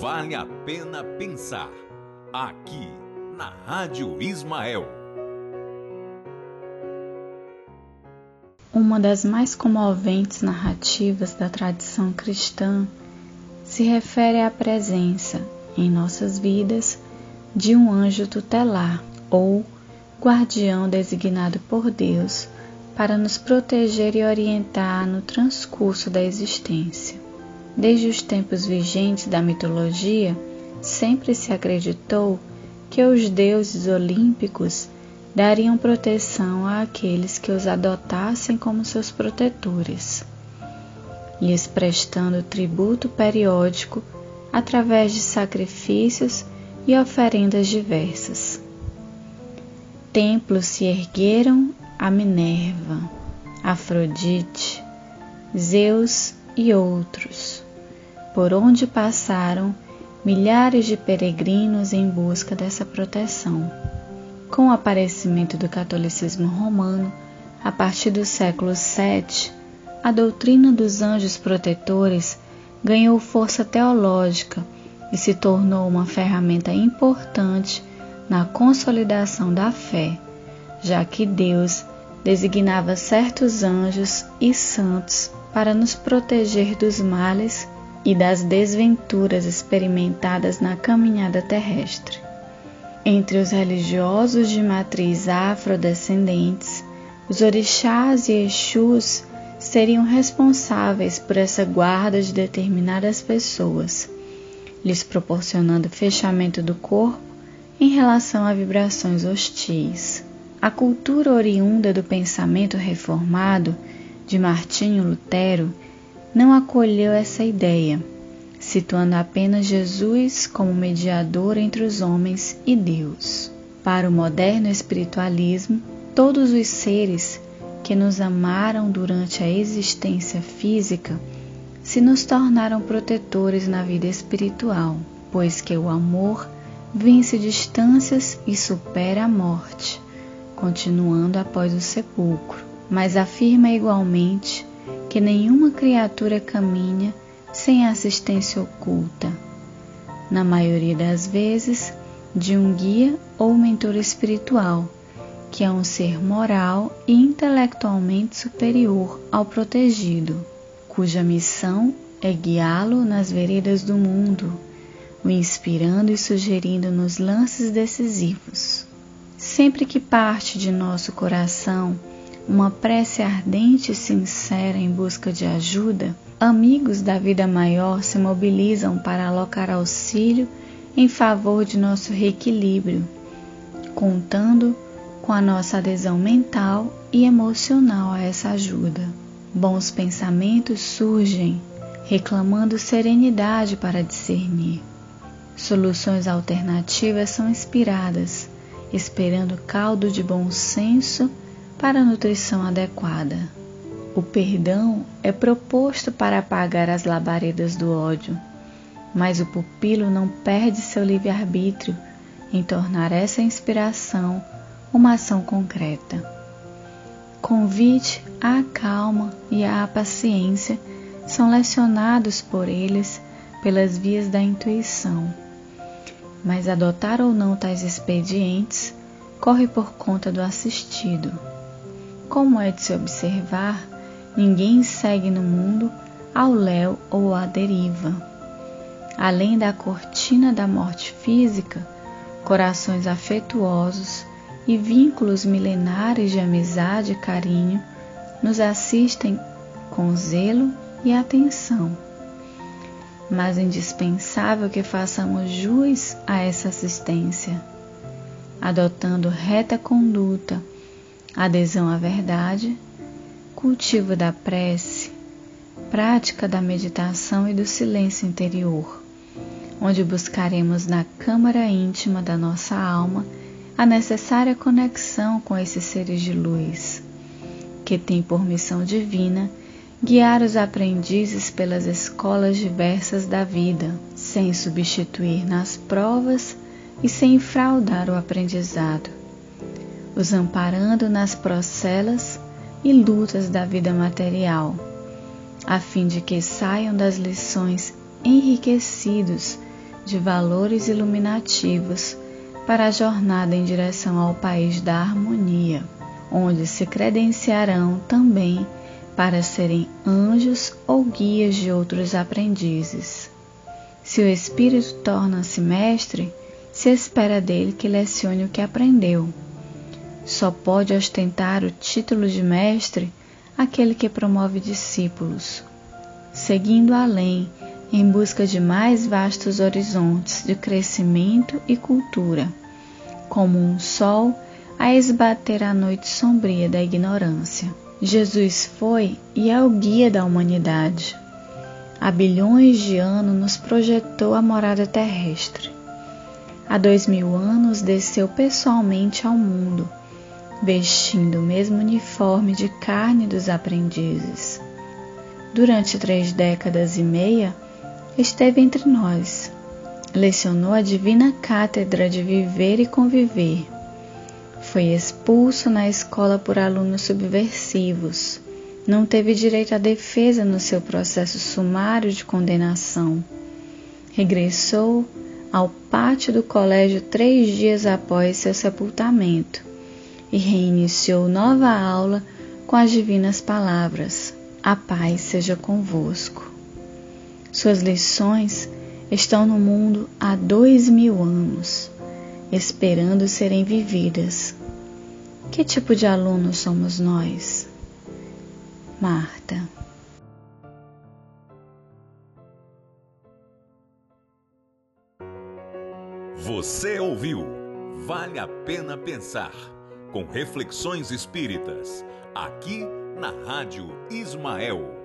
Vale a pena pensar, aqui na Rádio Ismael. Uma das mais comoventes narrativas da tradição cristã se refere à presença, em nossas vidas, de um anjo tutelar ou guardião designado por Deus para nos proteger e orientar no transcurso da existência. Desde os tempos vigentes da mitologia, sempre se acreditou que os deuses olímpicos dariam proteção àqueles que os adotassem como seus protetores, lhes prestando tributo periódico através de sacrifícios e oferendas diversas. Templos se ergueram a Minerva, Afrodite, Zeus e outros, por onde passaram milhares de peregrinos em busca dessa proteção. Com o aparecimento do catolicismo romano, a partir do século VII, a doutrina dos anjos protetores ganhou força teológica e se tornou uma ferramenta importante na consolidação da fé, já que Deus designava certos anjos e santos para nos proteger dos males e das desventuras experimentadas na caminhada terrestre. Entre os religiosos de matriz afrodescendentes, os orixás e exus seriam responsáveis por essa guarda de determinadas pessoas, lhes proporcionando fechamento do corpo em relação a vibrações hostis. A cultura oriunda do pensamento reformado de Martinho Lutero não acolheu essa ideia, situando apenas Jesus como mediador entre os homens e Deus. Para o moderno espiritualismo, todos os seres que nos amaram durante a existência física se nos tornaram protetores na vida espiritual, pois que o amor vence distâncias e supera a morte, continuando após o sepulcro. Mas afirma igualmente que nenhuma criatura caminha sem assistência oculta, na maioria das vezes, de um guia ou mentor espiritual, que é um ser moral e intelectualmente superior ao protegido, cuja missão é guiá-lo nas veredas do mundo, o inspirando e sugerindo nos lances decisivos. Sempre que parte de nosso coração uma prece ardente e sincera em busca de ajuda, amigos da vida maior se mobilizam para alocar auxílio em favor de nosso reequilíbrio, contando com a nossa adesão mental e emocional a essa ajuda. Bons pensamentos surgem, reclamando serenidade para discernir. Soluções alternativas são inspiradas, esperando caldo de bom senso para a nutrição adequada. O perdão é proposto para apagar as labaredas do ódio, mas o pupilo não perde seu livre-arbítrio em tornar essa inspiração uma ação concreta. Convite à calma e à paciência são lecionados por eles pelas vias da intuição, mas adotar ou não tais expedientes corre por conta do assistido. Como é de se observar, ninguém segue no mundo ao léu ou à deriva. Além da cortina da morte física, corações afetuosos e vínculos milenares de amizade e carinho nos assistem com zelo e atenção. Mas é indispensável que façamos jus a essa assistência, adotando reta conduta, adesão à verdade, cultivo da prece, prática da meditação e do silêncio interior, onde buscaremos na câmara íntima da nossa alma a necessária conexão com esses seres de luz, que têm por missão divina guiar os aprendizes pelas escolas diversas da vida, sem substituir nas provas e sem fraudar o aprendizado, os amparando nas procelas e lutas da vida material, a fim de que saiam das lições enriquecidos de valores iluminativos para a jornada em direção ao país da harmonia, onde se credenciarão também para serem anjos ou guias de outros aprendizes. Se o espírito torna-se mestre, se espera dele que lecione o que aprendeu. Só pode ostentar o título de mestre aquele que promove discípulos, seguindo além em busca de mais vastos horizontes de crescimento e cultura, como um sol a esbater a noite sombria da ignorância. Jesus foi e é o guia da humanidade. Há bilhões de anos nos projetou a morada terrestre. Há 2000 anos desceu pessoalmente ao mundo, vestindo o mesmo uniforme de carne dos aprendizes. Durante 3 décadas e meia, esteve entre nós. Lecionou a divina cátedra de viver e conviver. Foi expulso na escola por alunos subversivos. Não teve direito à defesa no seu processo sumário de condenação. Regressou ao pátio do colégio 3 dias após seu sepultamento e reiniciou nova aula com as divinas palavras: "A paz seja convosco". Suas lições estão no mundo há 2000 anos, esperando serem vividas. Que tipo de aluno somos nós? Marta. Você ouviu Vale a Pena Pensar, com reflexões espíritas, aqui na Rádio Ismael.